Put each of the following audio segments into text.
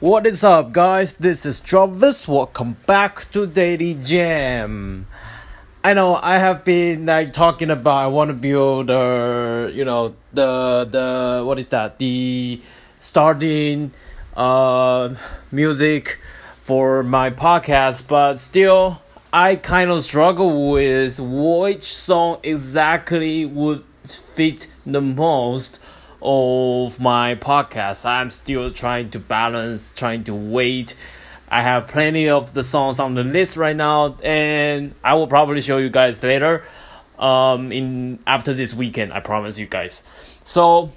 What is up, guys? This is Travis. Welcome back to Daily Jam. I know I have been talking about I want to build the starting music for my podcast, but still I kind of struggle with which song exactly would fit the most of my podcast. I'm still trying to wait. I have plenty of the songs on the list right now, and I will probably show you guys later after this weekend, I promise you guys. So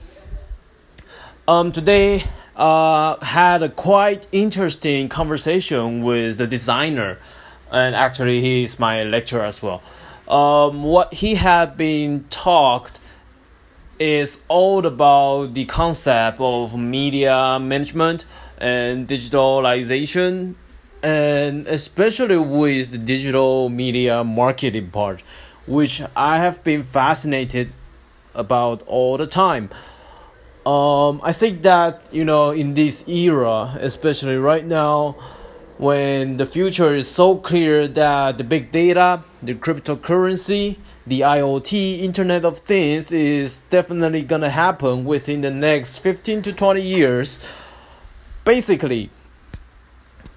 today had a quite interesting conversation with the designer, and actually he is my lecturer as well. What he had been talked is all about the concept of media management and digitalization, and especially with the digital media marketing part, which I have been fascinated about all the time. I think that, in this era, especially right now, when the future is so clear that the big data, the cryptocurrency, the IoT, Internet of Things is definitely going to happen within the next 15 to 20 years. Basically,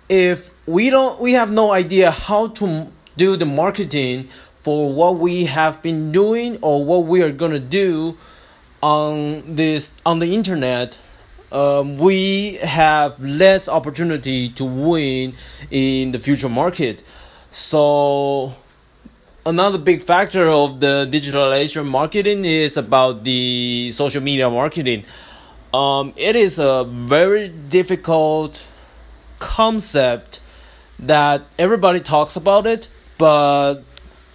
if we have no idea how to do the marketing for what we have been doing or what we are going to do on the internet, we have less opportunity to win in the future market. So another big factor of the digitalization marketing is about the social media marketing. It is a very difficult concept that everybody talks about it, but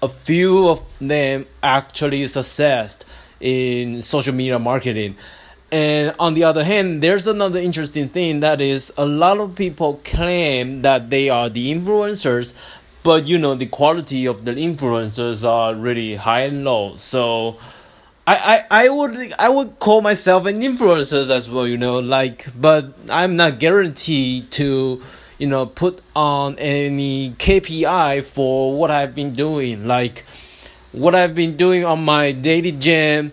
a few of them actually success in social media marketing. And on the other hand, there's another interesting thing, that is a lot of people claim that they are the influencers, but the quality of the influencers are really high and low. So I would call myself an influencer as well, but I'm not guaranteed to, put on any KPI for what I've been doing. Like what I've been doing on my Daily Jam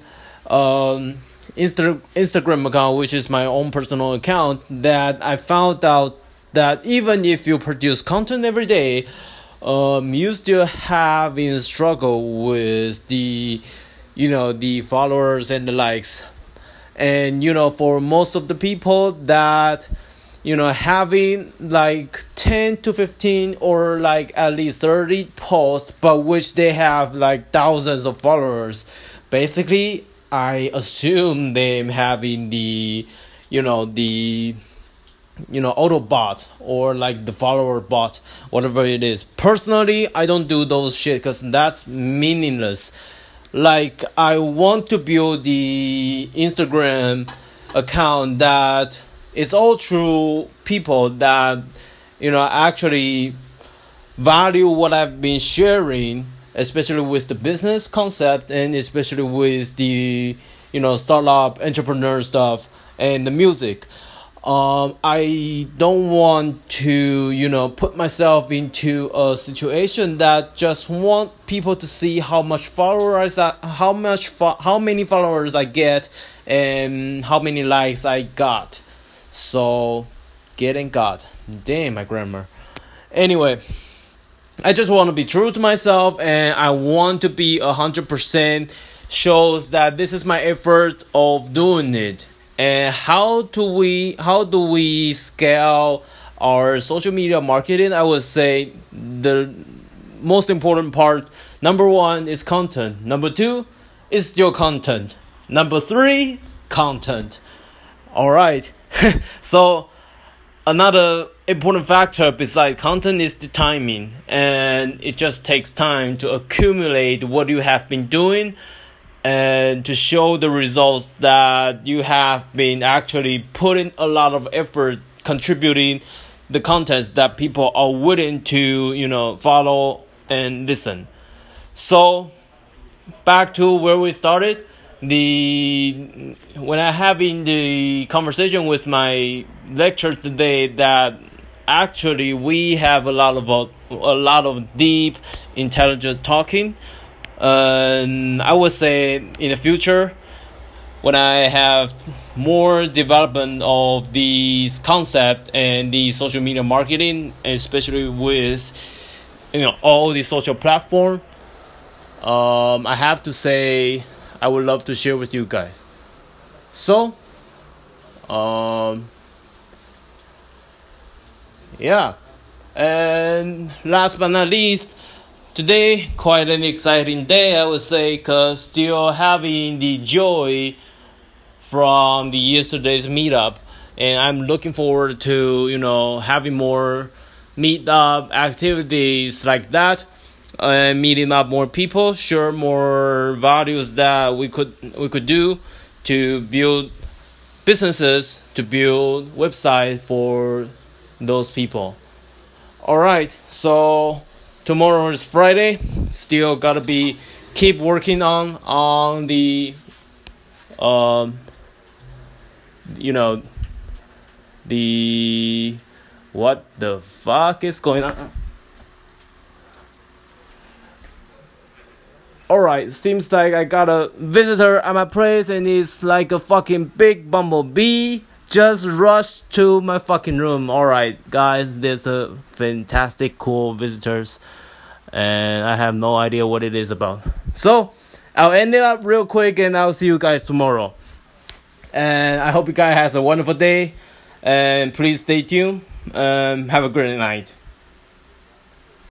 Instagram account, which is my own personal account, that I found out that even if you produce content every day, you still have a struggle with the followers and the likes. And for most of the people that having like 10 to 15 or like at least 30 posts, but which they have like thousands of followers, basically I assume them having the autobot or like the follower bot, whatever it is. Personally, I don't do those shit because that's meaningless. Like I want to build the Instagram account that it's all true people that actually value what I've been sharing, especially with the business concept and especially with the startup entrepreneur stuff and the music. I don't want to put myself into a situation that just want people to see how many followers I get and how many likes I got. So damn my grammar. Anyway, I just want to be true to myself, and I want to be 100% shows that this is my effort of doing it. And how do we scale our social media marketing? I would say the most important part, number 1 is content. Number 2 is still content. Number 3, content. All right. So another important factor besides content is the timing, and it just takes time to accumulate what you have been doing and to show the results that you have been actually putting a lot of effort contributing the contents that people are willing to follow and listen. So back to where we started, when I having the conversation with my lecturer today, that actually we have a lot of deep, intelligent talking. I would say in the future, when I have more development of these concept and the social media marketing, especially with all the social platform, I have to say I would love to share with you guys. So, yeah, and last but not least, today quite an exciting day, I would say, cause still having the joy from the yesterday's meetup, and I'm looking forward to having more meetup activities like that, and meeting up more people, share more values that we could do to build businesses, to build website for those people. All right, so tomorrow is Friday. Still gotta keep working on the the what the fuck is going on? Alright, seems like I got a visitor at my place, and it's like a fucking big bumblebee just rushed to my fucking room. Alright, guys, there's a fantastic, cool visitors, and I have no idea what it is about. So, I'll end it up real quick, and I'll see you guys tomorrow. And I hope you guys have a wonderful day, and please stay tuned. Have a great night.